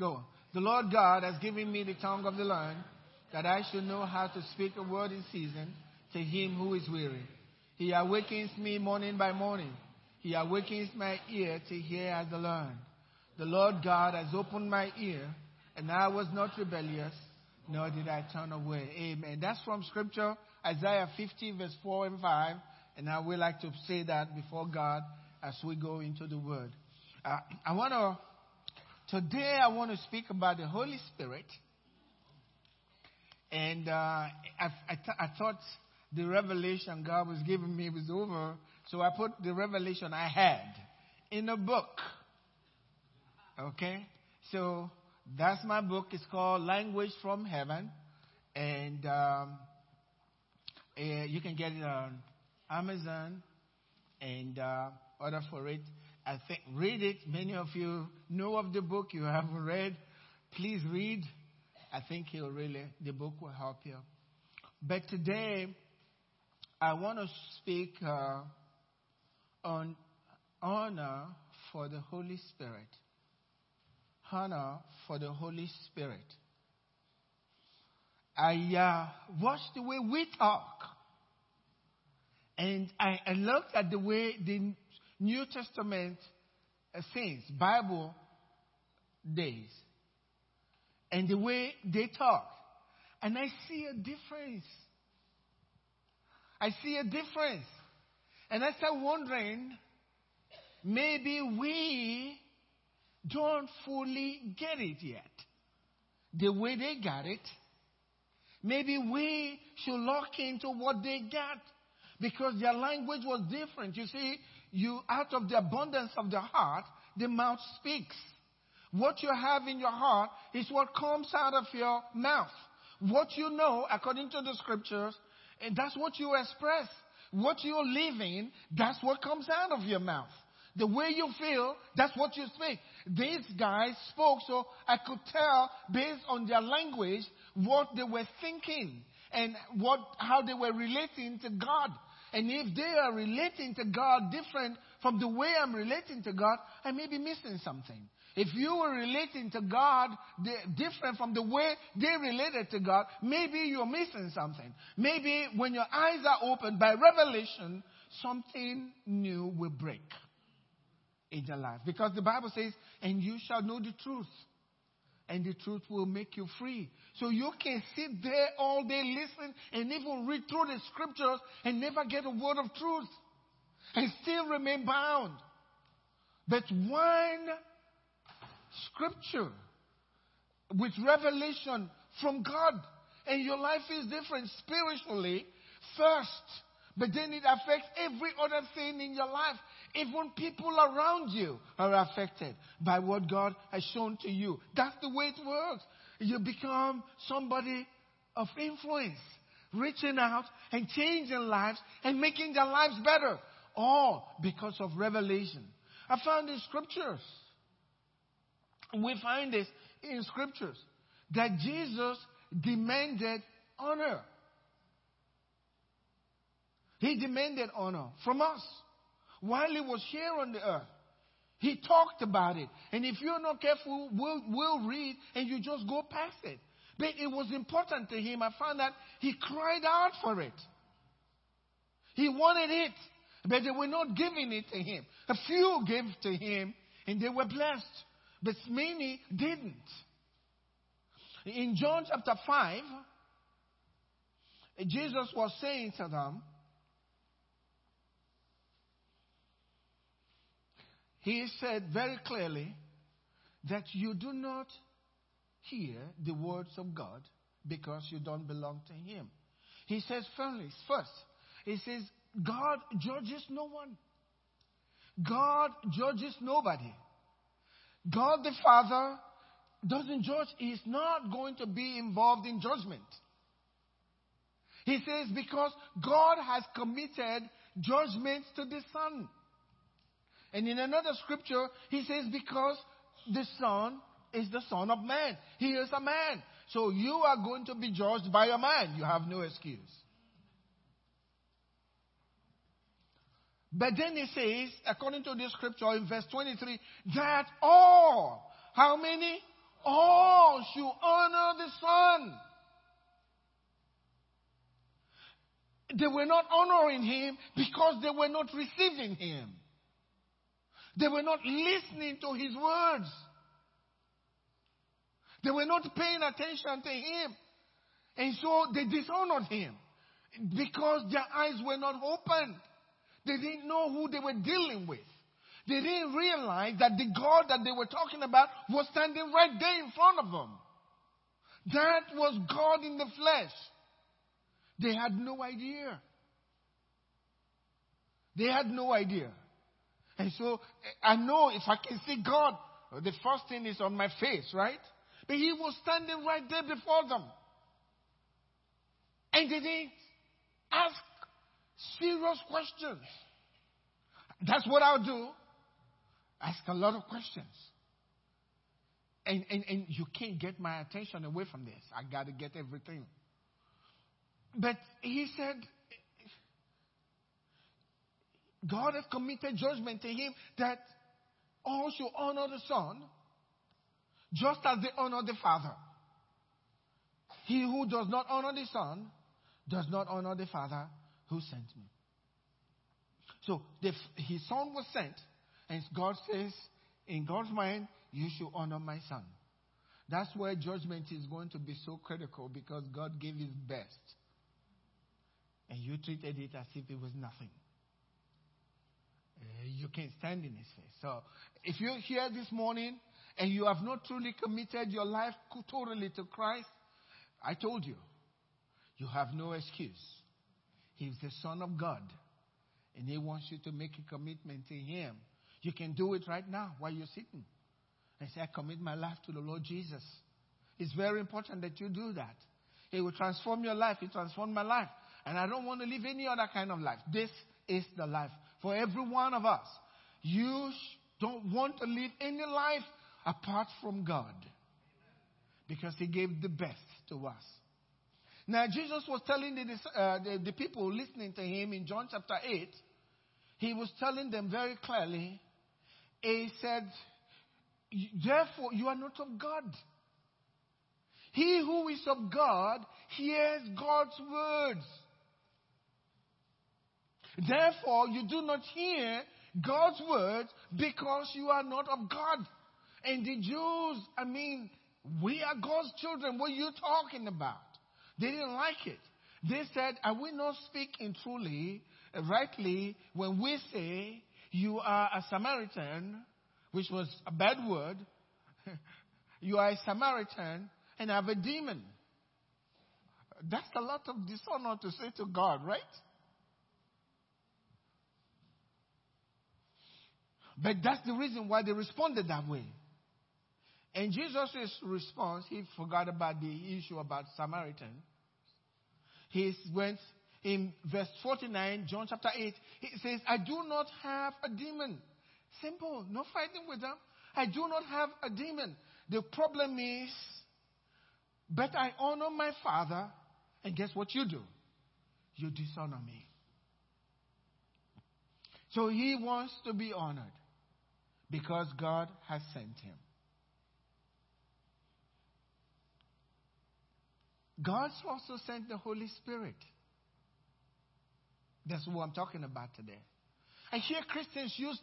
going. The Lord God has given me the tongue of the learned, that I should know how to speak a word in season to him who is weary. He awakens me morning by morning. He awakens my ear to hear as the learned. The Lord God has opened my ear, and I was not rebellious, nor did I turn away. Amen. That's from Scripture, Isaiah 50, verse 4 and 5. And I would like to say that before God as we go into the Word. Today I want to speak about the Holy Spirit. And I thought the revelation God was giving me was over. So I put the revelation I had in a book. Okay? So that's my book. It's called Language from Heaven. And you can get it on Amazon and order for it. I think read it. Many of you know of the book. You haven't read. Please read. I think the book will help you. But today, I want to speak on honor for the Holy Spirit. Honor for the Holy Spirit. I watched the way we talk. And I looked at the way the New Testament saints, Bible days, and the way they talk. And I see a difference. And I start wondering, maybe we don't fully get it yet. The way they got it. Maybe we should lock into what they got, because their language was different. You see, out of the abundance of the heart, the mouth speaks. What you have in your heart is what comes out of your mouth. What you know, according to the Scriptures, and that's what you express. What you're living, that's what comes out of your mouth. The way you feel, that's what you speak. These guys spoke, so I could tell based on their language what they were thinking and how they were relating to God. And if they are relating to God different from the way I'm relating to God, I may be missing something. If you were relating to God different from the way they related to God, maybe you're missing something. Maybe when your eyes are opened by revelation, something new will break in your life. Because the Bible says, and you shall know the truth, and the truth will make you free. So you can sit there all day, listen, and even read through the Scriptures and never get a word of truth, and still remain bound. But one Scripture with revelation from God, and your life is different spiritually first, but then it affects every other thing in your life. Even people around you are affected by what God has shown to you. That's the way it works. You become somebody of influence, reaching out and changing lives and making their lives better, all because of revelation. I found in Scriptures, we find this in Scriptures, that Jesus demanded honor. He demanded honor from us. While he was here on the earth, he talked about it. And if you're not careful, we'll read and you just go past it. But it was important to him. I found that he cried out for it. He wanted it, but they were not giving it to him. A few gave to him and they were blessed, but many didn't. In John chapter 5, Jesus was saying to them, he said very clearly that you do not hear the words of God because you don't belong to him. He says first, he says, God judges no one. God judges nobody. God the Father doesn't judge. He's not going to be involved in judgment. He says because God has committed judgments to the Son. And in another scripture, he says, because the Son is the Son of Man. He is a man. So you are going to be judged by a man. You have no excuse. But then he says, according to this scripture in verse 23, that all, how many? all should honor the Son. They were not honoring him because they were not receiving him. They were not listening to his words. They were not paying attention to him. And so they dishonored him because their eyes were not opened. They didn't know who they were dealing with. They didn't realize that the God that they were talking about was standing right there in front of them. That was God in the flesh. They had no idea. They had no idea. And so, I know if I can see God, the first thing is on my face, right? But he was standing right there before them. And they didn't ask serious questions. That's what I'll do. Ask a lot of questions. And you can't get my attention away from this. I got to get everything. But he said, God has committed judgment to him that all should honor the Son just as they honor the Father. He who does not honor the Son does not honor the Father who sent me. So his Son was sent, and God says, in God's mind, you should honor my Son. That's where judgment is going to be so critical, because God gave his best. And you treated it as if it was nothing. You can't stand in his face. So if you're here this morning and you have not truly committed your life totally to Christ, I told you, you have no excuse. He's the Son of God, and he wants you to make a commitment to him. You can do it right now while you're sitting. And say, I commit my life to the Lord Jesus. It's very important that you do that. It will transform your life. It transformed my life. And I don't want to live any other kind of life. This is the life for every one of us. You don't want to live any life apart from God, because he gave the best to us. Now, Jesus was telling the people listening to him in John chapter 8, he was telling them very clearly, he said, therefore, you are not of God. He who is of God hears God's words. Therefore, you do not hear God's words because you are not of God. And the Jews, we are God's children. What are you talking about? They didn't like it. They said, are we not speaking truly, rightly, when we say you are a Samaritan, which was a bad word. You are a Samaritan and have a demon. That's a lot of dishonor to say to God, right? But that's the reason why they responded that way. And Jesus' response, he forgot about the issue about Samaritan. He went in verse 49, John chapter 8. He says, I do not have a demon. Simple. No fighting with them. I do not have a demon. The problem is, but I honor my Father, and guess what you do? You dishonor me. So he wants to be honored because God has sent him. God also sent the Holy Spirit. That's what I'm talking about today. I hear Christians use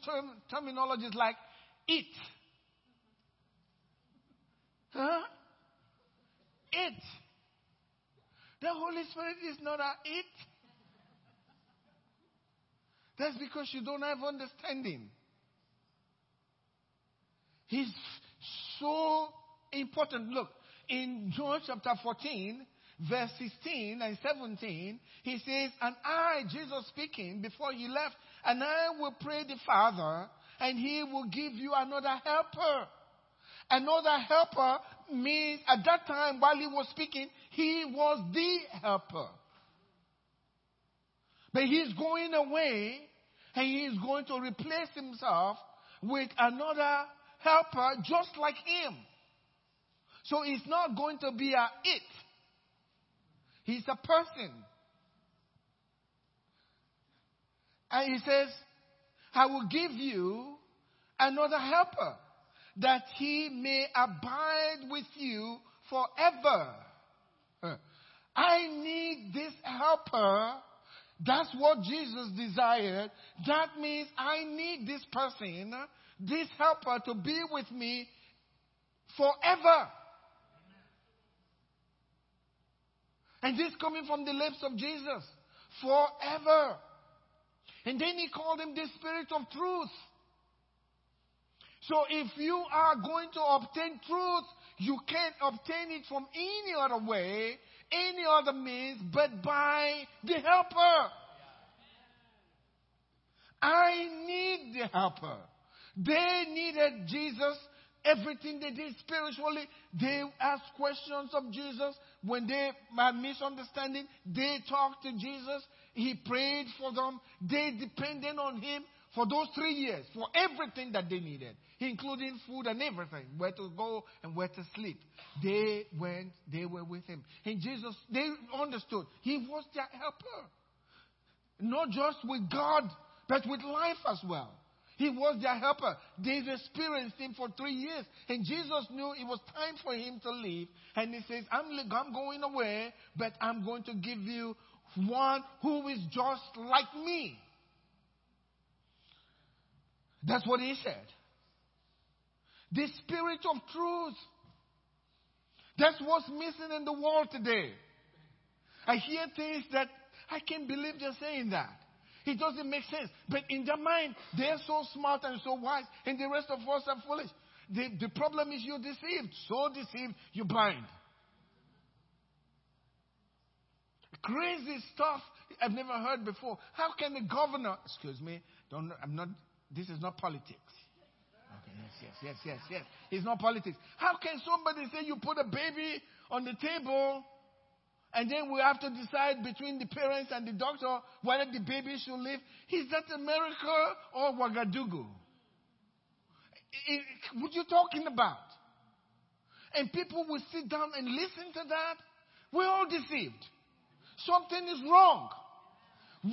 terminologies like it. Huh? It. The Holy Spirit is not an it. That's because you don't have understanding. He's so important. Look, in John chapter 14, verse 16 and 17, he says, and I, Jesus speaking, before he left, and I will pray the Father, and he will give you another helper. Another helper means at that time, while he was speaking, he was the helper. But he's going away, and he's going to replace himself with another helper just like him. So it's not going to be a it. He's a person. And he says, I will give you another helper. that he may abide with you forever. I need this helper. That's what Jesus desired. That means I need this person, this helper, to be with me forever. And this coming from the lips of Jesus. Forever. And then he called him the Spirit of Truth. So if you are going to obtain truth, you can't obtain it from any other way, any other means, but by the helper. I need the helper. They needed Jesus. Everything they did spiritually, they asked questions of Jesus. When they had misunderstanding, they talked to Jesus. He prayed for them. They depended on him for those 3 years, for everything that they needed, including food and everything, where to go and where to sleep. They went, they were with him. And Jesus, they understood, he was their helper. Not just with God, but with life as well. He was their helper. They've experienced him for 3 years. And Jesus knew it was time for him to leave. And he says, I'm going away, but I'm going to give you one who is just like me. That's what he said. The Spirit of Truth. That's what's missing in the world today. I hear things that I can't believe they're saying that. It doesn't make sense. But in their mind, they're so smart and so wise, and the rest of us are foolish. The problem is you're deceived. So deceived, you're blind. Crazy stuff I've never heard before. How can the governor, excuse me, this is not politics. Okay, yes. It's not politics. How can somebody say you put a baby on the table, and then we have to decide between the parents and the doctor whether the baby should live? Is that a miracle or Ouagadougou? What you talking about? And people will sit down and listen to that. We're all deceived. Something is wrong.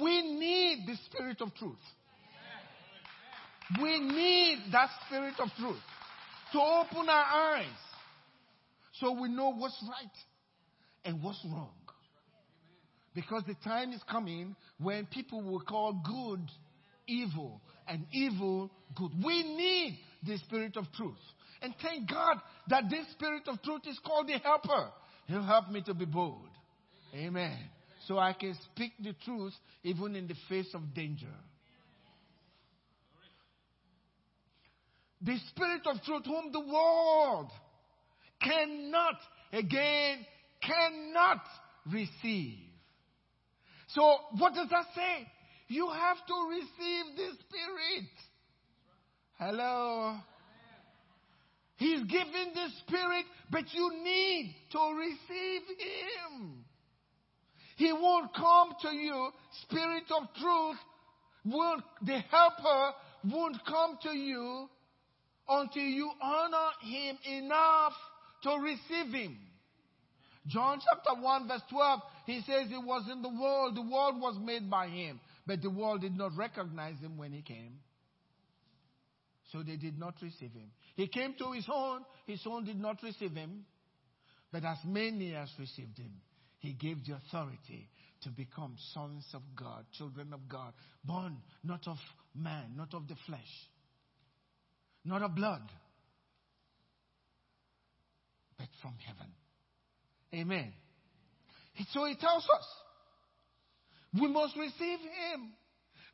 We need the Spirit of Truth. We need that Spirit of Truth to open our eyes so we know what's right and what's wrong. Because the time is coming when people will call good evil and evil good. We need the Spirit of Truth. And thank God that this Spirit of Truth is called the Helper. He'll help me to be bold. Amen. So I can speak the truth even in the face of danger. The Spirit of Truth, whom the world cannot receive. So what does that say? You have to receive the Spirit. Hello. He's giving the Spirit, but you need to receive him. He won't come to you. Spirit of Truth, the helper won't come to you until you honor him enough to receive him. John chapter 1 verse 12, he says he was in the world was made by him, but the world did not recognize him when he came. So they did not receive him. He came to his own did not receive him, but as many as received him, he gave the authority to become sons of God, children of God, born not of man, not of the flesh, not of blood, but from heaven. Amen. So he tells us, we must receive him.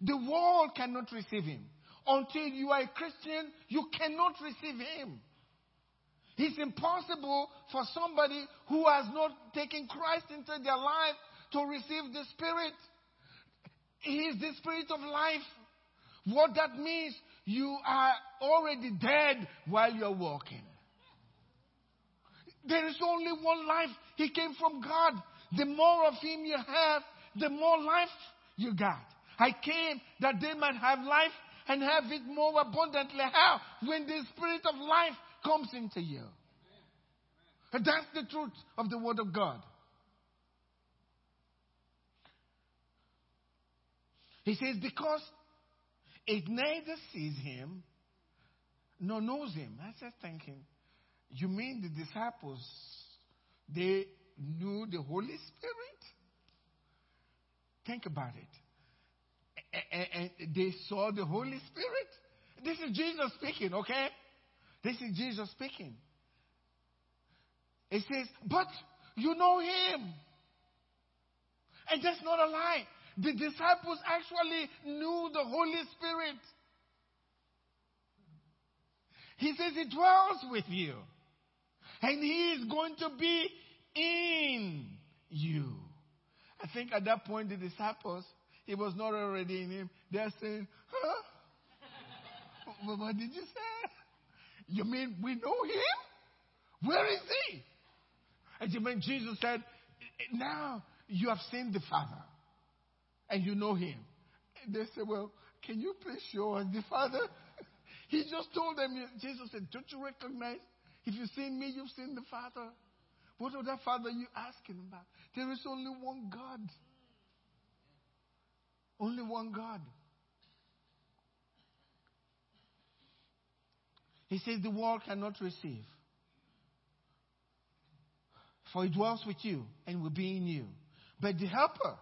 The world cannot receive him. Until you are a Christian, you cannot receive him. It's impossible for somebody who has not taken Christ into their life to receive the Spirit. He is the Spirit of life. What that means, you are already dead while you're walking. There is only one life. He came from God. The more of him you have, the more life you got. I came that they might have life and have it more abundantly. How? When the Spirit of life comes into you. And that's the truth of the Word of God. He says, because it neither sees him no knows him. I said, thinking, you mean the disciples, they knew the Holy Spirit? Think about it. And they saw the Holy Spirit? This is Jesus speaking, okay? This is Jesus speaking. It says, but you know him. And that's not a lie. The disciples actually knew the Holy Spirit. He says he dwells with you. And he is going to be in you. I think at that point the disciples, it was not already in him. They're saying, huh? What did you say? You mean we know him? Where is he? And you mean Jesus said, now you have seen the Father and you know him. And they said, well, can you please show us the Father? He just told them, Jesus said, don't you recognize? If you've seen me, you've seen the Father. What other Father are you asking about? There is only one God. Only one God. He says the world cannot receive. For it dwells with you and will be in you. But the helper,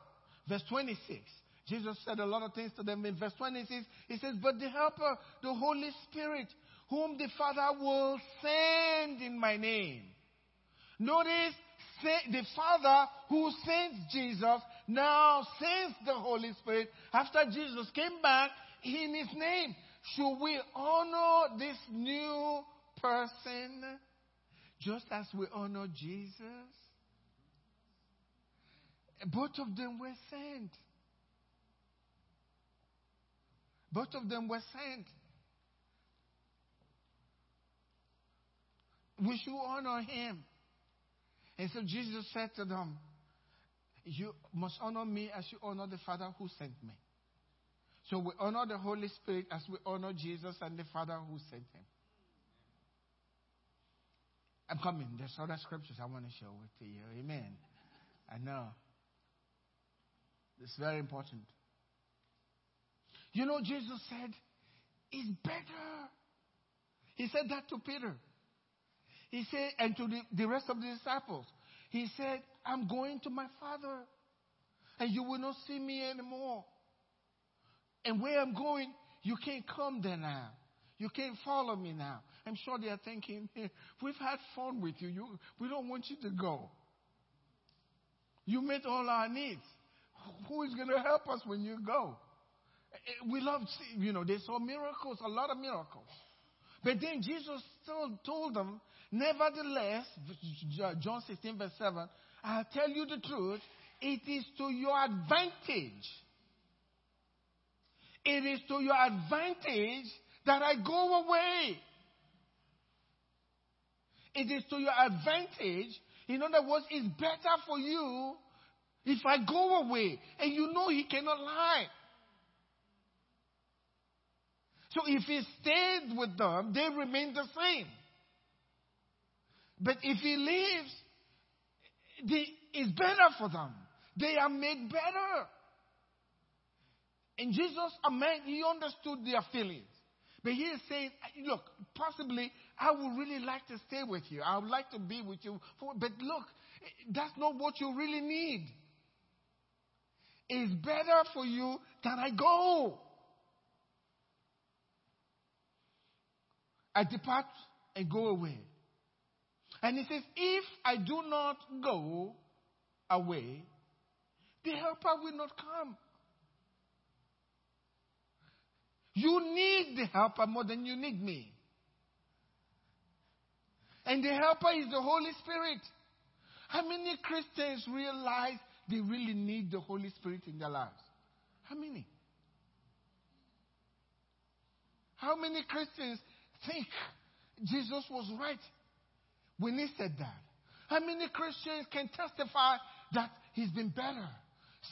verse 26, Jesus said a lot of things to them in verse 26. He says, but the helper, the Holy Spirit, whom the Father will send in my name. Notice, the Father who sent Jesus now sends the Holy Spirit after Jesus came back in his name. Should we honor this new person just as we honor Jesus? Both of them were sent. Both of them were sent. We should honor him. And so Jesus said to them, you must honor me as you honor the Father who sent me. So we honor the Holy Spirit as we honor Jesus and the Father who sent him. I'm coming. There's other scriptures I want to share with you. Amen. I know. It's very important. You know, Jesus said, it's better. He said that to Peter. He said, and to the rest of the disciples, he said, I'm going to my Father, and you will not see me anymore. And where I'm going, you can't come there now. You can't follow me now. I'm sure they are thinking, hey, we've had fun with you. We don't want you to go. You met all our needs. Who is going to help us when you go? We love, you know, they saw miracles, a lot of miracles. But then Jesus still told them, nevertheless, John 16, verse 7, I'll tell you the truth, it is to your advantage. It is to your advantage that I go away. It is to your advantage. In other words, it's better for you if I go away. And you know he cannot lie. So if he stayed with them, they remain the same. But if he leaves, it's better for them. They are made better. And Jesus, a man, he understood their feelings. But he is saying, look, possibly I would really like to stay with you. I would like to be with you. But look, that's not what you really need. It's better for you that I go. I depart and go away. And he says, if I do not go away, the helper will not come. You need the helper more than you need me. And the helper is the Holy Spirit. How many Christians realize they really need the Holy Spirit in their lives? How many? How many Christians think Jesus was right when he said that? How many Christians can testify that he's been better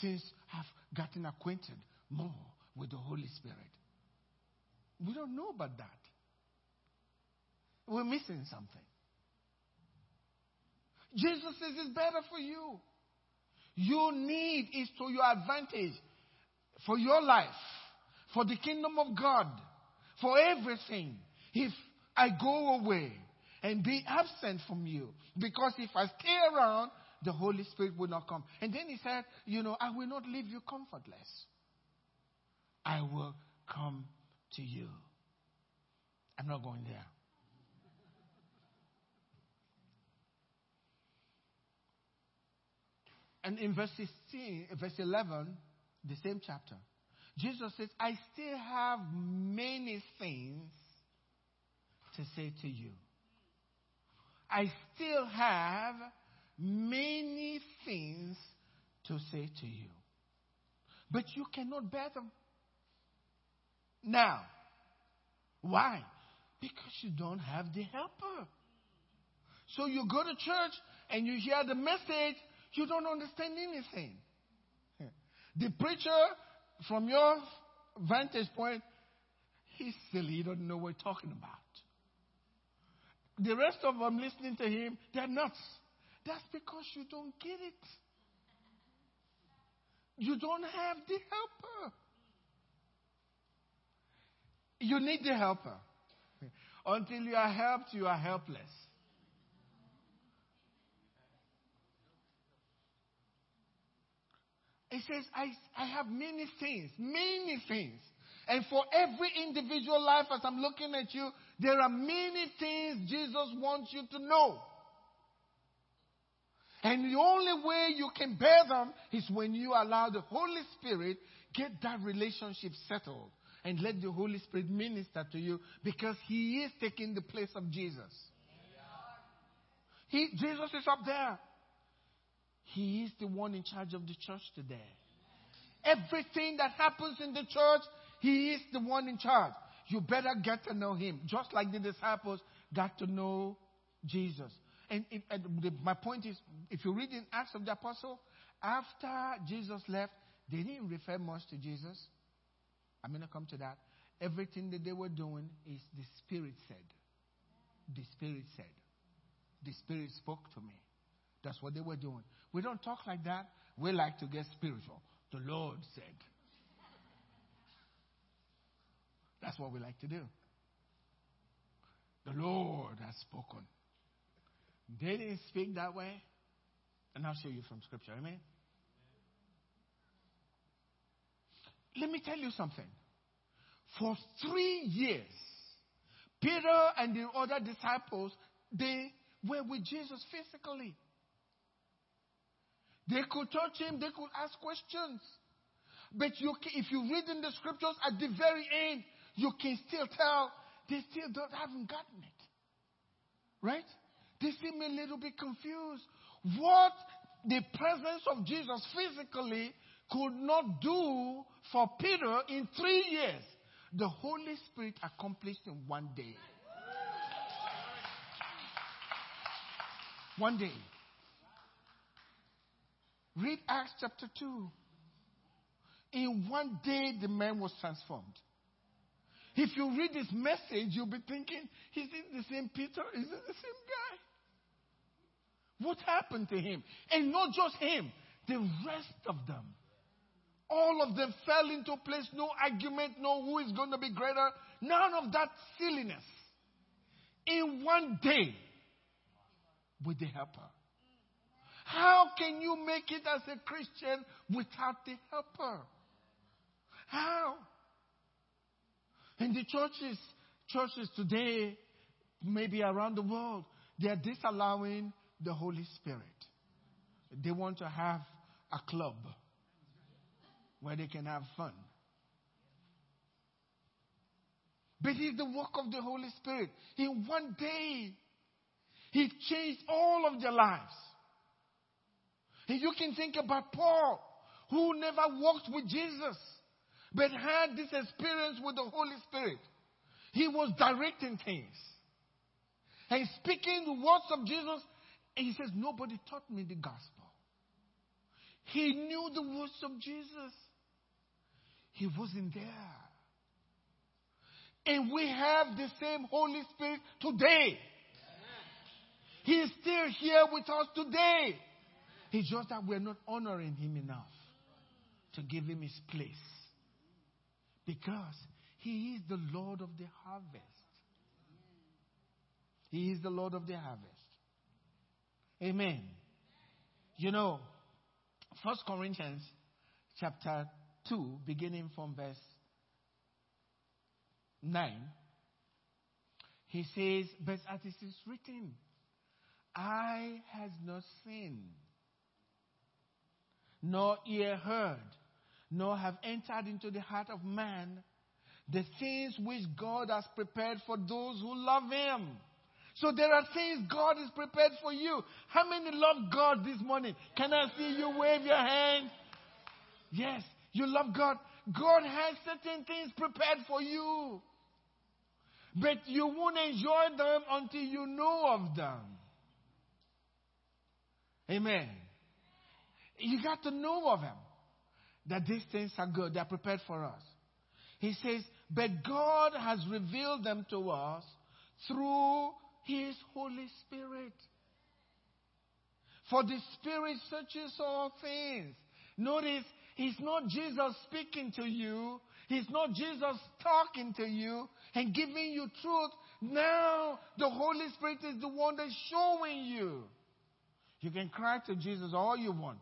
since I've gotten acquainted more with the Holy Spirit? We don't know about that. We're missing something. Jesus says it's better for you. You need is to your advantage for your life, for the kingdom of God, for everything. If I go away and be absent from you. Because if I stay around, the Holy Spirit will not come. And then he said, I will not leave you comfortless. I will come to you. I'm not going there. And in verse 16, verse 11, the same chapter, Jesus says, I still have many things to say to you. I still have many things to say to you. But you cannot bear them now. Why? Because you don't have the helper. So you go to church and you hear the message, you don't understand anything. The preacher, from your vantage point, he's silly, he doesn't know what he's talking about. The rest of them listening to him, they're nuts. That's because you don't get it. You don't have the helper. You need the helper. Until you are helped, you are helpless. It says, I have many things, many things. And for every individual life, as I'm looking at you, there are many things Jesus wants you to know. And the only way you can bear them is when you allow the Holy Spirit get that relationship settled. And let the Holy Spirit minister to you, because he is taking the place of Jesus. Jesus is up there. He is the one in charge of the church today. Everything that happens in the church, he is the one in charge. You better get to know him, just like the disciples got to know Jesus. My point is, if you read in Acts of the Apostle, after Jesus left, they didn't refer much to Jesus. I'm going to come to that. Everything that they were doing is the Spirit said. The Spirit said. The Spirit spoke to me. That's what they were doing. We don't talk like that. We like to get spiritual. The Lord said. That's what we like to do. The Lord has spoken. They didn't speak that way. And I'll show you from Scripture. Amen? Let me tell you something. For 3 years, Peter and the other disciples, they were with Jesus physically. They could touch him. They could ask questions. But if you read in the Scriptures, at the very end, you can still tell they still haven't gotten it. Right? They seem a little bit confused. What the presence of Jesus physically could not do for Peter in 3 years, the Holy Spirit accomplished in 1 day. 1 day. Read Acts chapter 2. In 1 day, the man was transformed. If you read his message, you'll be thinking, is it the same Peter? Is it the same guy? What happened to him? And not just him, the rest of them. All of them fell into place. No argument, no who is going to be greater. None of that silliness. In 1 day, with the helper. How can you make it as a Christian without the helper? How? And the churches today, maybe around the world, they are disallowing the Holy Spirit. They want to have a club where they can have fun. But it's the work of the Holy Spirit. In 1 day, he changed all of their lives. And you can think about Paul, who never walked with Jesus, but had this experience with the Holy Spirit. He was directing things and speaking the words of Jesus. And he says, nobody taught me the gospel. He knew the words of Jesus. He wasn't there. And we have the same Holy Spirit today. He is still here with us today. It's just that we're not honoring him enough to give him his place. Because he is the Lord of the harvest. He is the Lord of the harvest. Amen. You know, 1 Corinthians chapter 2, beginning from verse 9, he says, but as it is written, eye has not seen, nor ear heard, nor have entered into the heart of man the things which God has prepared for those who love him. So there are things God is prepared for you. How many love God this morning? Can I see you wave your hand? Yes, you love God. God has certain things prepared for you. But you won't enjoy them until you know of them. Amen. You got to know of them. That these things are good. They are prepared for us. He says, but God has revealed them to us through His Holy Spirit. For the Spirit searches all things. Notice, it's not Jesus speaking to you. It's not Jesus talking to you and giving you truth. Now, the Holy Spirit is the one that's showing you. You can cry to Jesus all you want.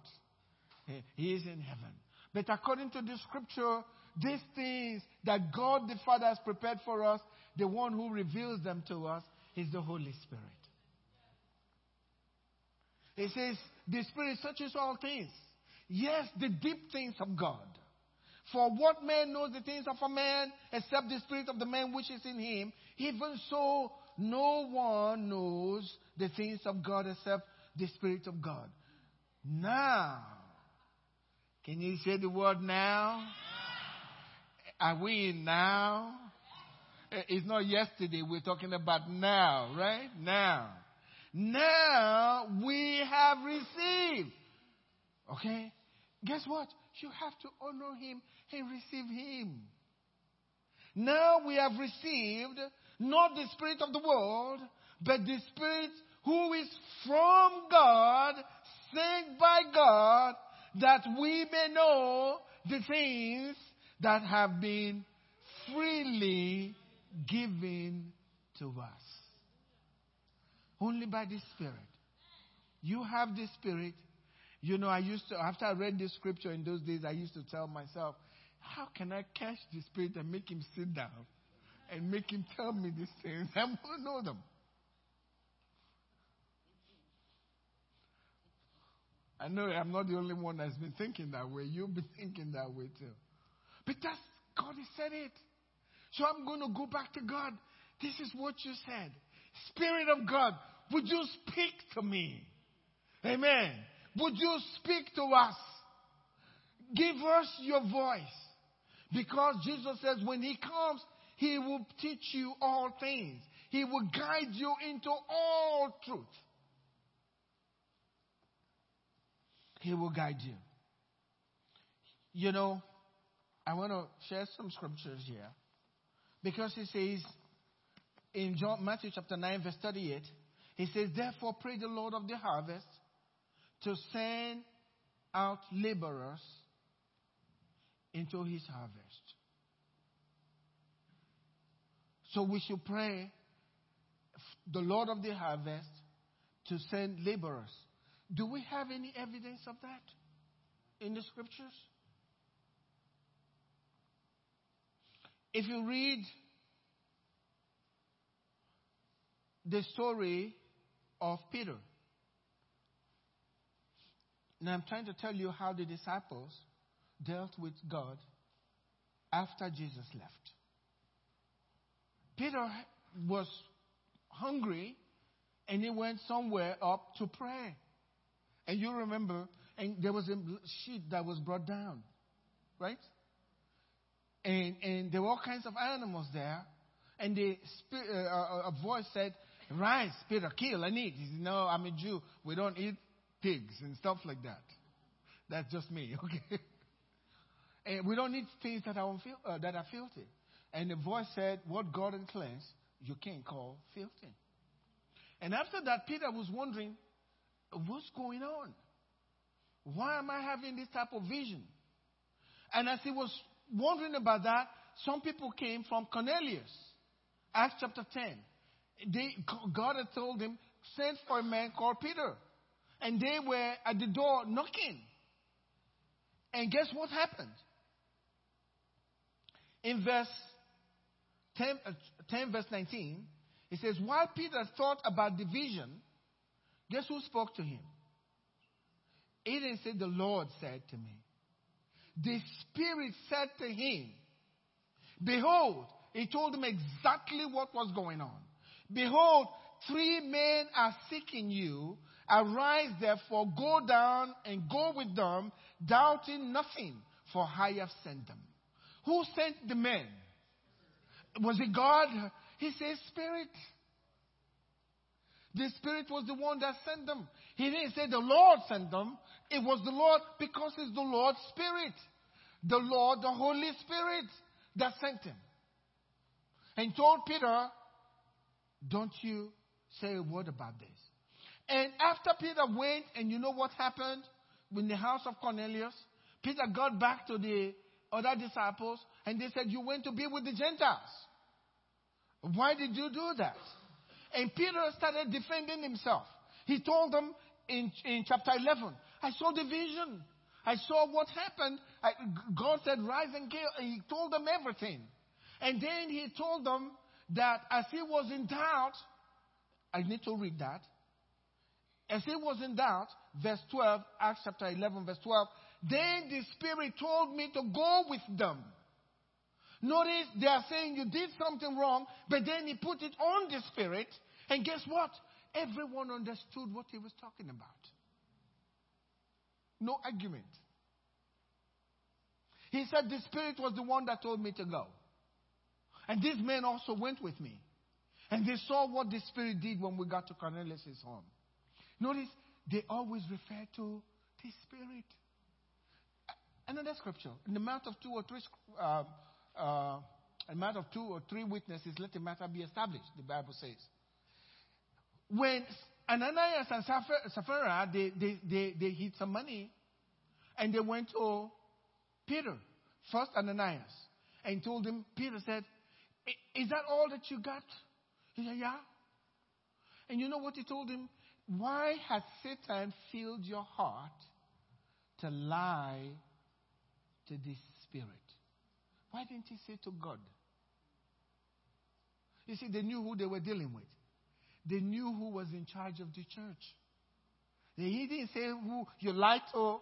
He is in heaven. But according to the scripture, these things that God the Father has prepared for us, the one who reveals them to us is the Holy Spirit. It says, the Spirit searches all things. Yes, the deep things of God. For what man knows the things of a man, except the spirit of the man which is in him? Even so, no one knows the things of God except the Spirit of God. Now, can you say the word now? Are we in now? It's not yesterday. We're talking about now, right? Now. Now we have received. Okay? Guess what? You have to honor Him and receive Him. Now we have received not the spirit of the world, but the Spirit who is from God, sent by God, that we may know the things that have been freely given to us. Only by the Spirit. You have the Spirit. You know, I used to, after I read this scripture in those days, I used to tell myself, how can I catch the Spirit and make him sit down and make him tell me these things? I want to know them. I know I'm not the only one that's been thinking that way. You've been thinking that way too. But that's, God has said it. So I'm going to go back to God. This is what you said. Spirit of God, would you speak to me? Amen. Would you speak to us? Give us your voice. Because Jesus says when He comes, He will teach you all things. He will guide you into all truth. He will guide you. You know, I want to share some scriptures here. Because He says in Matthew chapter 9 verse 38, He says, therefore pray the Lord of the harvest to send out laborers into His harvest. So we should pray the Lord of the harvest to send laborers. Do we have any evidence of that in the scriptures? If you read the story of Peter, and I'm trying to tell you how the disciples dealt with God after Jesus left. Peter was hungry and he went somewhere up to pray. And you remember, and there was a sheet that was brought down, right? And there were all kinds of animals there. And a voice said, rise, Peter, kill and eat. He said, no, I'm a Jew. We don't eat pigs and stuff like that. That's just me, okay? And we don't eat things that are filthy. And the voice said, what God has cleansed, you can't call filthy. And after that, Peter was wondering, what's going on? Why am I having this type of vision? And as he was wondering about that, some people came from Cornelius. Acts chapter 10. God had told him, send for a man called Peter. And they were at the door knocking. And guess what happened? In verse 10 verse 19, it says, while Peter thought about the vision, guess who spoke to him? He didn't say, the Lord said to me. The Spirit said to him, behold, he told him exactly what was going on. Behold, three men are seeking you. Arise, therefore, go down and go with them, doubting nothing, for I have sent them. Who sent the men? Was it God? He says, Spirit. The Spirit was the one that sent them. He didn't say the Lord sent them. It was the Lord, because it's the Lord's Spirit. The Lord, the Holy Spirit, that sent him. And told Peter, don't you say a word about this. And after Peter went, and you know what happened in the house of Cornelius? Peter got back to the other disciples, and they said, you went to be with the Gentiles. Why did you do that? And Peter started defending himself. He told them in chapter 11, I saw the vision. I saw what happened. God said, rise and kill. And he told them everything. And then he told them that as he was in doubt, I need to read that. As he was in doubt, verse 12, Acts chapter 11, verse 12, then the Spirit told me to go with them. Notice they are saying you did something wrong, but then he put it on the Spirit. And guess what? Everyone understood what he was talking about. No argument. He said the Spirit was the one that told me to go. And these men also went with me. And they saw what the Spirit did when we got to Cornelius' home. Notice, they always refer to the Spirit. Another scripture, in the mouth of two or three witnesses, let the matter be established, the Bible says. When Ananias and Sapphira, they hid some money, and they went to Peter, first Ananias, and told him, Peter said, is that all that you got? He said, yeah. And you know what he told him? Why has Satan filled your heart to lie to this Spirit? Why didn't he say to God? You see, they knew who they were dealing with. They knew who was in charge of the church. He didn't say who you lied to.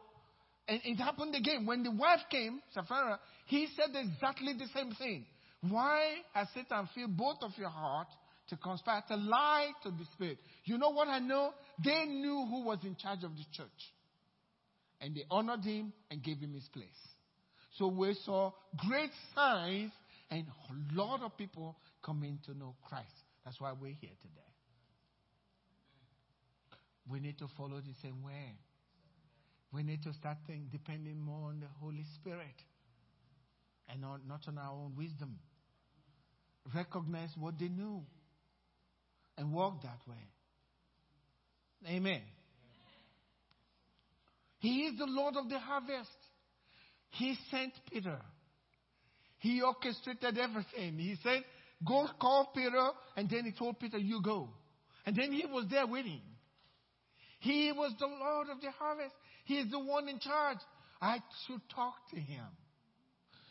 And it happened again. When the wife came, Sapphira, he said exactly the same thing. Why has Satan filled both of your heart to conspire, to lie to the Spirit? You know what I know? They knew who was in charge of the church. And they honored him and gave him his place. So we saw great signs and a lot of people coming to know Christ. That's why we're here today. We need to follow the same way. We need to start depending more on the Holy Spirit and not on our own wisdom. Recognize what they knew and walk that way. Amen. He is the Lord of the harvest. He sent Peter. He orchestrated everything. He said, go call Peter, and then he told Peter, you go. And then he was there with him. He was the Lord of the harvest. He is the one in charge. I should talk to him.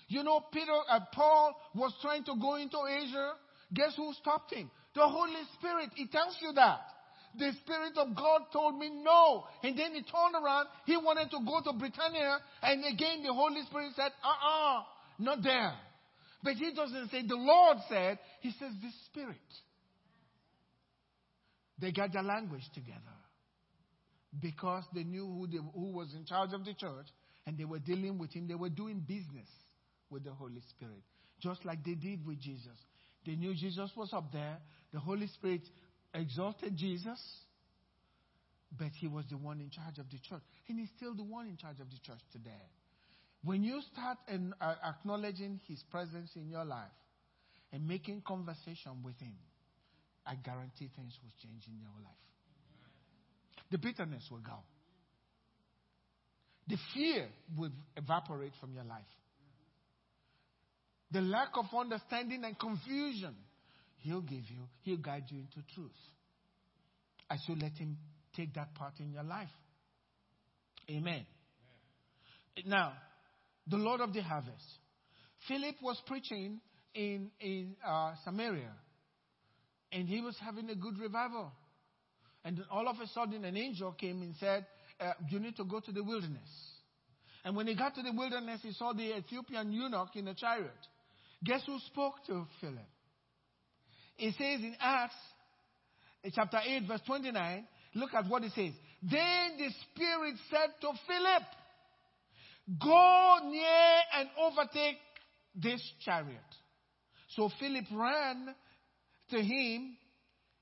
You know, Paul was trying to go into Asia. Guess who stopped him? The Holy Spirit. He tells you that. The Spirit of God told me no. And then he turned around. He wanted to go to Britannia. And again, the Holy Spirit said, not there. But he doesn't say, the Lord said. He says, the Spirit. They got their language together. Because they knew who was in charge of the church. And they were dealing with him. They were doing business with the Holy Spirit. Just like they did with Jesus. They knew Jesus was up there. The Holy Spirit exalted Jesus. But he was the one in charge of the church. And he's still the one in charge of the church today. When you start acknowledging his presence in your life. And making conversation with him. I guarantee things will change in your life. The bitterness will go. The fear will evaporate from your life. The lack of understanding and confusion. He'll give you. He'll guide you into truth. I should let him take that part in your life. Amen. Amen. Now, the Lord of the harvest. Philip was preaching in Samaria. And he was having a good revival. And all of a sudden, an angel came and said, you need to go to the wilderness. And when he got to the wilderness, he saw the Ethiopian eunuch in a chariot. Guess who spoke to Philip? It says in Acts chapter 8, verse 29, look at what it says. Then the Spirit said to Philip, go near and overtake this chariot. So Philip ran to him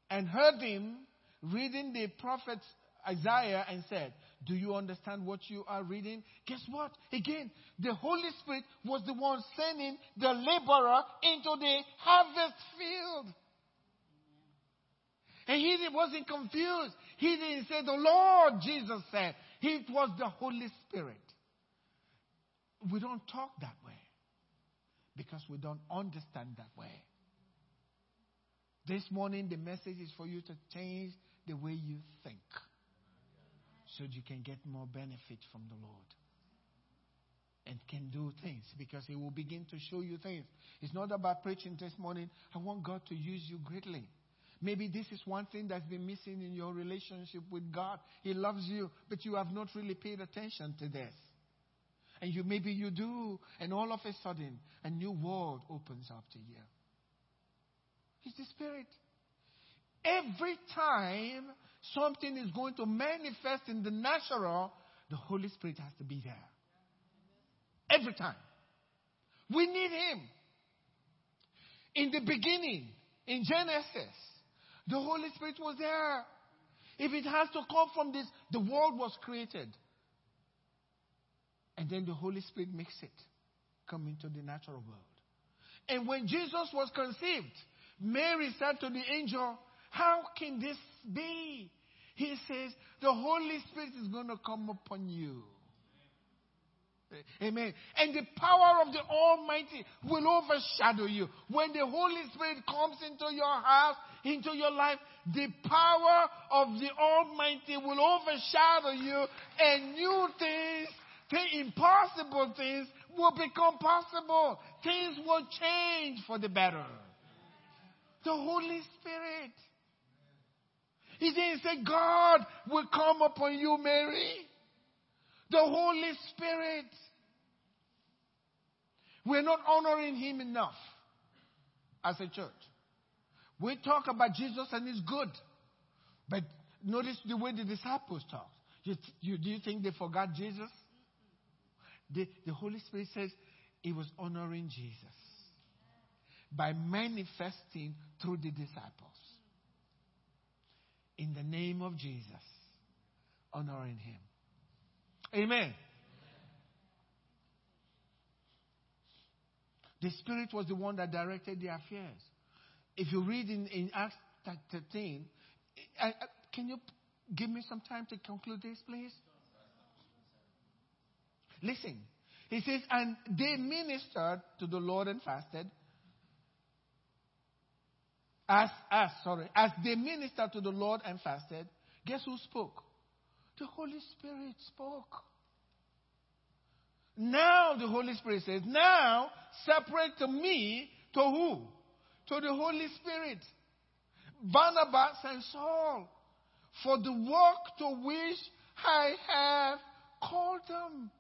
and heard him reading the prophet Isaiah and said, do you understand what you are reading? Guess what? Again, the Holy Spirit was the one sending the laborer into the harvest field. And he wasn't confused. He didn't say, the Lord Jesus said. It was the Holy Spirit. We don't talk that way because we don't understand that way. This morning, the message is for you to change the way you think, so you can get more benefit from the Lord and can do things, because he will begin to show you things. It's not about preaching this morning. I want God to use you greatly. Maybe this is one thing that's been missing in your relationship with God. He loves you, but you have not really paid attention to this. And you maybe you do, and all of a sudden, a new world opens up to you. It's the Spirit. Every time something is going to manifest in the natural, the Holy Spirit has to be there. Every time. We need him. In the beginning, in Genesis, the Holy Spirit was there. If it has to come from this, the world was created. And then the Holy Spirit makes it come into the natural world. And when Jesus was conceived, Mary said to the angel, how can this be? He says, the Holy Spirit is going to come upon you. Amen. And the power of the Almighty will overshadow you. When the Holy Spirit comes into your house, into your life, the power of the Almighty will overshadow you, and new things, the impossible things, will become possible. Things will change for the better. The Holy Spirit. He didn't say, God will come upon you, Mary. The Holy Spirit. We're not honoring him enough as a church. We talk about Jesus and it's good. But notice the way the disciples talked. Do you think they forgot Jesus? The Holy Spirit says he was honoring Jesus by manifesting through the disciples. In the name of Jesus, honoring him. Amen. Amen. The Spirit was the one that directed their affairs. If you read in Acts 13, can you give me some time to conclude this, please? Listen. He says, and they ministered to the Lord and fasted. As they ministered to the Lord and fasted, guess who spoke? The Holy Spirit spoke. Now the Holy Spirit says, now separate to me, to who? To the Holy Spirit. Barnabas and Saul, for the work to which I have called them.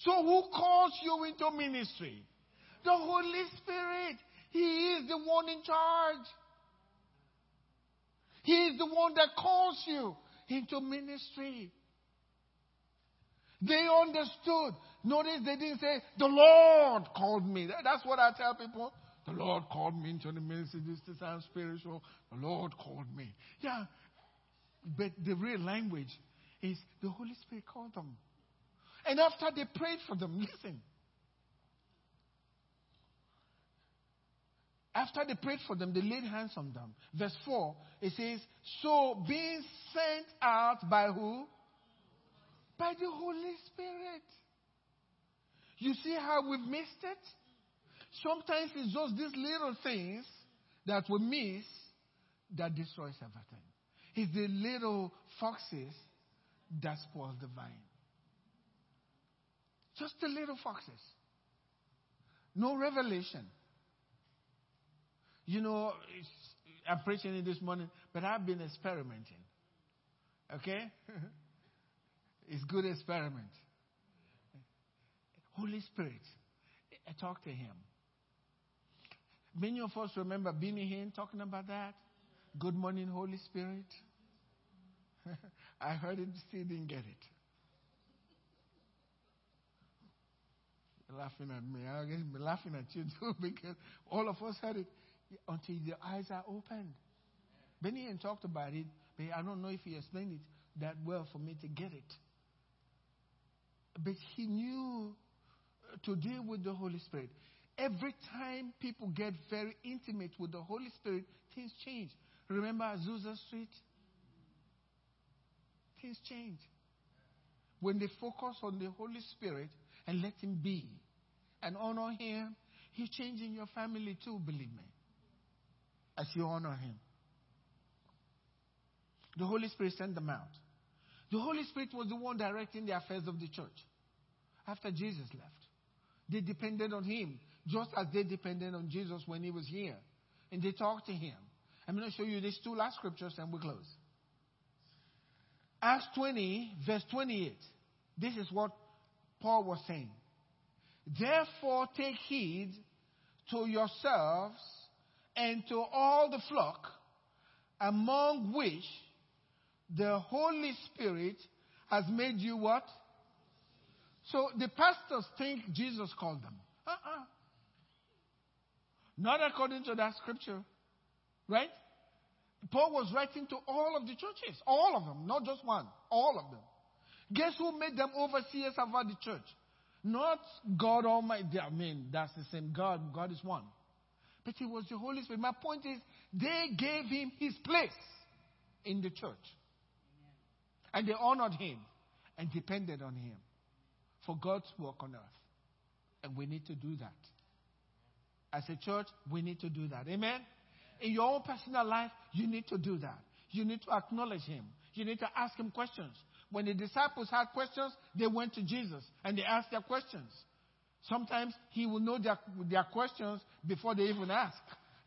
So who calls you into ministry? The Holy Spirit. He is the one in charge. He is the one that calls you into ministry. They understood. Notice they didn't say, the Lord called me. That's what I tell people. The Lord called me into the ministry. This is sound spiritual. The Lord called me. Yeah. But the real language is the Holy Spirit called them. And after they prayed for them, listen. After they prayed for them, they laid hands on them. Verse 4, it says, so being sent out by who? By the Holy Spirit. You see how we've missed it? Sometimes it's just these little things that we miss that destroys everything. It's the little foxes that spoil the vine. Just the little foxes. No revelation. You know, I'm preaching it this morning, but I've been experimenting. Okay? It's good experiment. Holy Spirit, I talk to him. Many of us remember Benny Hinn talking about that. Good morning, Holy Spirit. I heard it, still didn't get it. You're laughing at me. I guess I'm laughing at you too, because all of us heard it until the eyes are opened. Benny Hinn talked about it, but I don't know if he explained it that well for me to get it. But he knew to deal with the Holy Spirit. Every time people get very intimate with the Holy Spirit, things change. Remember Azusa Street? Things change. When they focus on the Holy Spirit and let him be and honor him, he's changing your family too, believe me, as you honor him. The Holy Spirit sent them out. The Holy Spirit was the one directing the affairs of the church after Jesus left. They depended on him, just as they depended on Jesus when he was here. And they talked to him. I'm going to show you these two last scriptures and we close. Acts 20, verse 28. This is what Paul was saying. Therefore, take heed to yourselves and to all the flock, among which the Holy Spirit has made you what? So the pastors think Jesus called them. Not according to that scripture. Right? Paul was writing to all of the churches. All of them. Not just one. All of them. Guess who made them overseers about the church? Not God Almighty. I mean, that's the same God. God is one. But it was the Holy Spirit. My point is, they gave him his place in the church. And they honored him and depended on him for God's work on earth. And we need to do that. As a church, we need to do that. Amen? In your own personal life, you need to do that. You need to acknowledge him. You need to ask him questions. When the disciples had questions, they went to Jesus and they asked their questions. Sometimes he will know their questions before they even ask.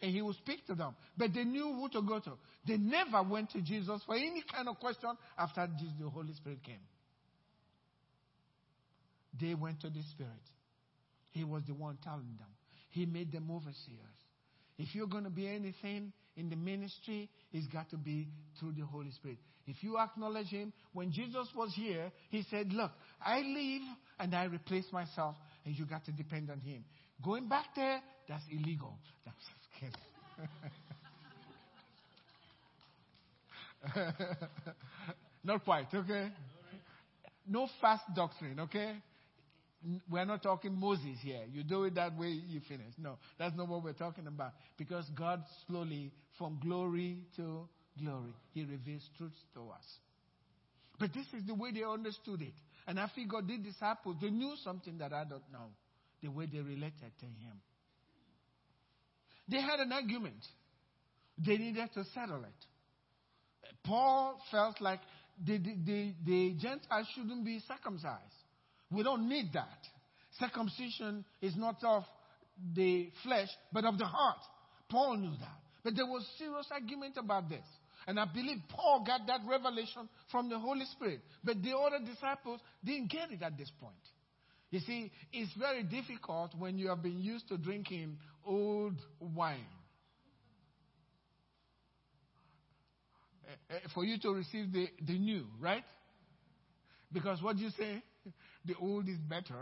And he will speak to them. But they knew who to go to. They never went to Jesus for any kind of question after the Holy Spirit came. They went to the Spirit. He was the one telling them. He made them overseers. If you're going to be anything in the ministry, it's got to be through the Holy Spirit. If you acknowledge him, when Jesus was here, he said, look, I leave and I replace myself, and you got to depend on him. Going back there, that's illegal. That's scary. Not quite, okay? No fast doctrine, okay? We're not talking Moses here. You do it that way, you finish. No, that's not what we're talking about. Because God slowly, from glory to glory, he reveals truth to us. But this is the way they understood it. And I figure the disciples, they knew something that I don't know. The way they related to him. They had an argument. They needed to settle it. Paul felt like the Gentiles shouldn't be circumcised. We don't need that. Circumcision is not of the flesh, but of the heart. Paul knew that. But there was serious argument about this. And I believe Paul got that revelation from the Holy Spirit. But the other disciples didn't get it at this point. You see, it's very difficult when you have been used to drinking old wine. For you to receive the new, right? Because what you say, the old is better.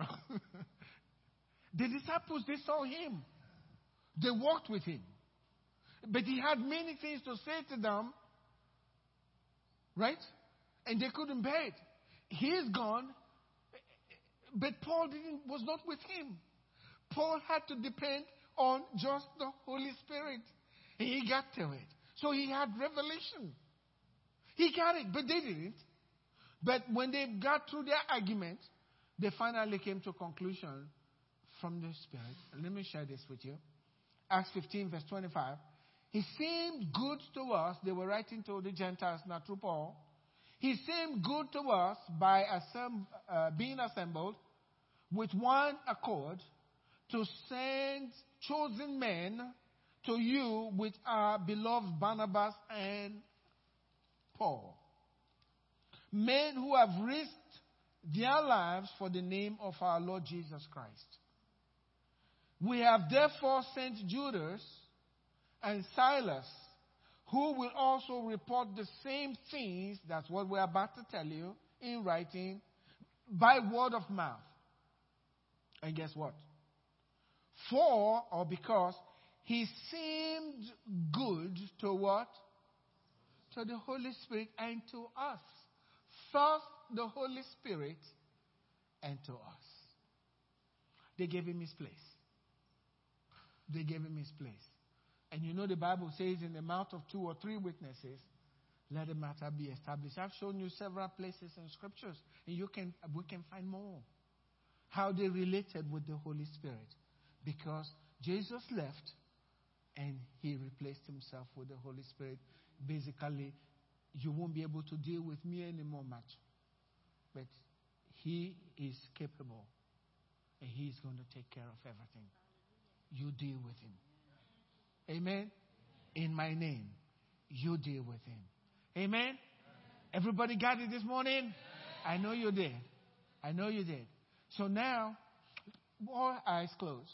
The disciples, they saw him. They walked with him. But he had many things to say to them, right? And they couldn't bear it. He is gone, but Paul was not with him. Paul had to depend on just the Holy Spirit. And he got to it. So he had revelation. He got it, but they didn't. But when they got through their argument, they finally came to a conclusion from the Spirit. Let me share this with you. Acts 15, verse 25. He seemed good to us. They were writing to the Gentiles, not to Paul. He seemed good to us by being assembled with one accord to send chosen men to you with our beloved Barnabas and Paul. Men who have risked their lives for the name of our Lord Jesus Christ. We have therefore sent Judas and Silas, who will also report the same things, that's what we're about to tell you, in writing, by word of mouth. And guess what? For, or because, he seemed good to what? To the Holy Spirit and to us. First, the Holy Spirit and to us. They gave him his place. They gave him his place. And you know the Bible says in the mouth of two or three witnesses, let the matter be established. I've shown you several places in scriptures, and we can find more. How they related with the Holy Spirit. Because Jesus left, and he replaced himself with the Holy Spirit. Basically, you won't be able to deal with me anymore much. But he is capable, and he is going to take care of everything. You deal with him. Amen? In my name, you deal with him. Amen? Amen. Everybody got it this morning? Amen. I know you did. I know you did. So now, all eyes closed.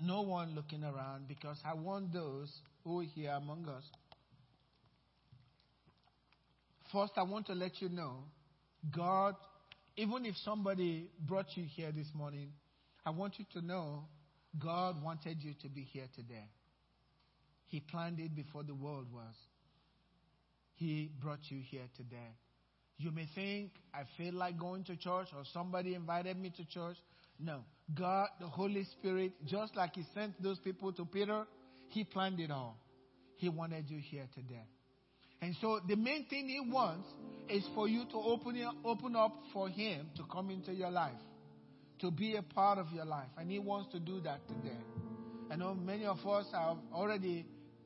No one looking around, because I want those who are here among us. First, I want to let you know, God, even if somebody brought you here this morning, I want you to know God wanted you to be here today. He planned it before the world was. He brought you here today. You may think, I feel like going to church, or somebody invited me to church. No. God, the Holy Spirit, just like he sent those people to Peter, he planned it all. He wanted you here today. And so the main thing he wants is for you to open up for him to come into your life, to be a part of your life. And he wants to do that today. I know many of us have already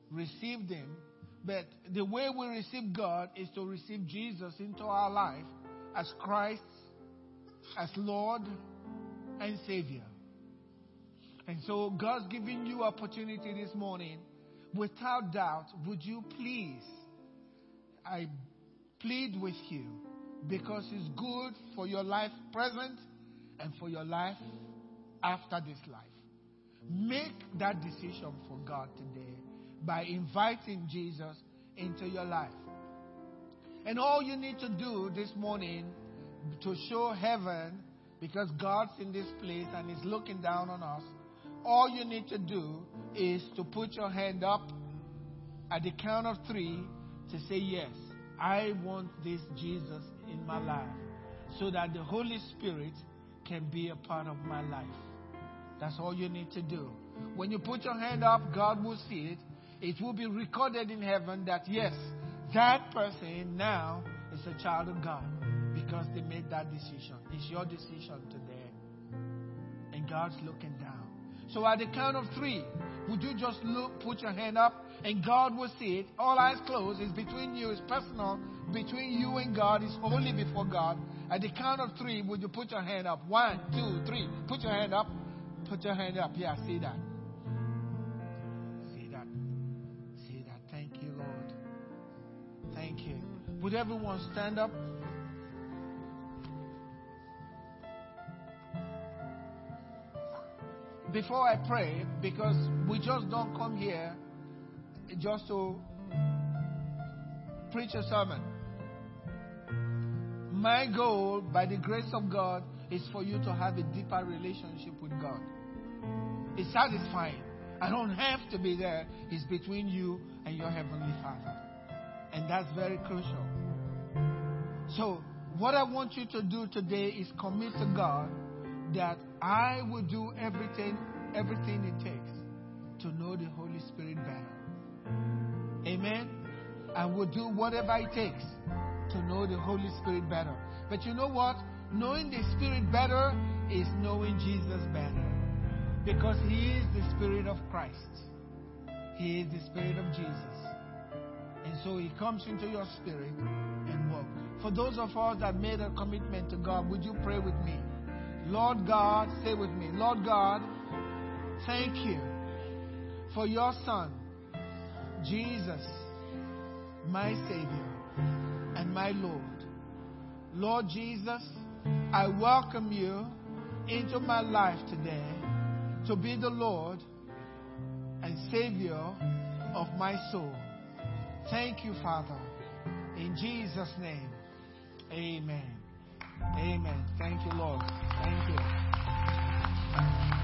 received him, but the way we receive God is to receive Jesus into our life as Christ, as Lord and Savior. And so God's giving you opportunity this morning. Without doubt, would you please, I plead with you, because it's good for your life present and for your life after this life. Make that decision for God today by inviting Jesus into your life. And all you need to do this morning to show heaven, because God's in this place and he's looking down on us, all you need to do is to put your hand up at the count of three to say, yes, I want this Jesus in my life, so that the Holy Spirit can be a part of my life. That's all you need to do. When you put your hand up, God will see it. It will be recorded in heaven that, yes, that person now is a child of God, because they made that decision. It's your decision today. And God's looking down. So at the count of three, would you just put your hand up, and God will see it. All eyes closed. It's between you. It's personal. Between you and God. It's holy before God. At the count of three, would you put your hand up? 1, 2, 3. Put your hand up. Put your hand up. Yeah, see that. See that. See that. Thank you, Lord. Thank you. Would everyone stand up? Before I pray, because we just don't come here just to preach a sermon. My goal, by the grace of God, is for you to have a deeper relationship with God. It's satisfying. I don't have to be there. It's between you and your Heavenly Father. And that's very crucial. So, what I want you to do today is commit to God that I will do everything it takes to know the Holy Spirit better. Amen? I will do whatever it takes to know the Holy Spirit better. But you know what? Knowing the Spirit better is knowing Jesus better. Because He is the Spirit of Christ. He is the Spirit of Jesus. And so He comes into your spirit and works. For those of us that made a commitment to God, would you pray with me? Lord God, say with me, Lord God, thank You for Your Son, Jesus, my Savior and my Lord. Lord Jesus, I welcome You into my life today to be the Lord and Savior of my soul. Thank You, Father. In Jesus' name, amen. Amen. Thank You, Lord. Thank You.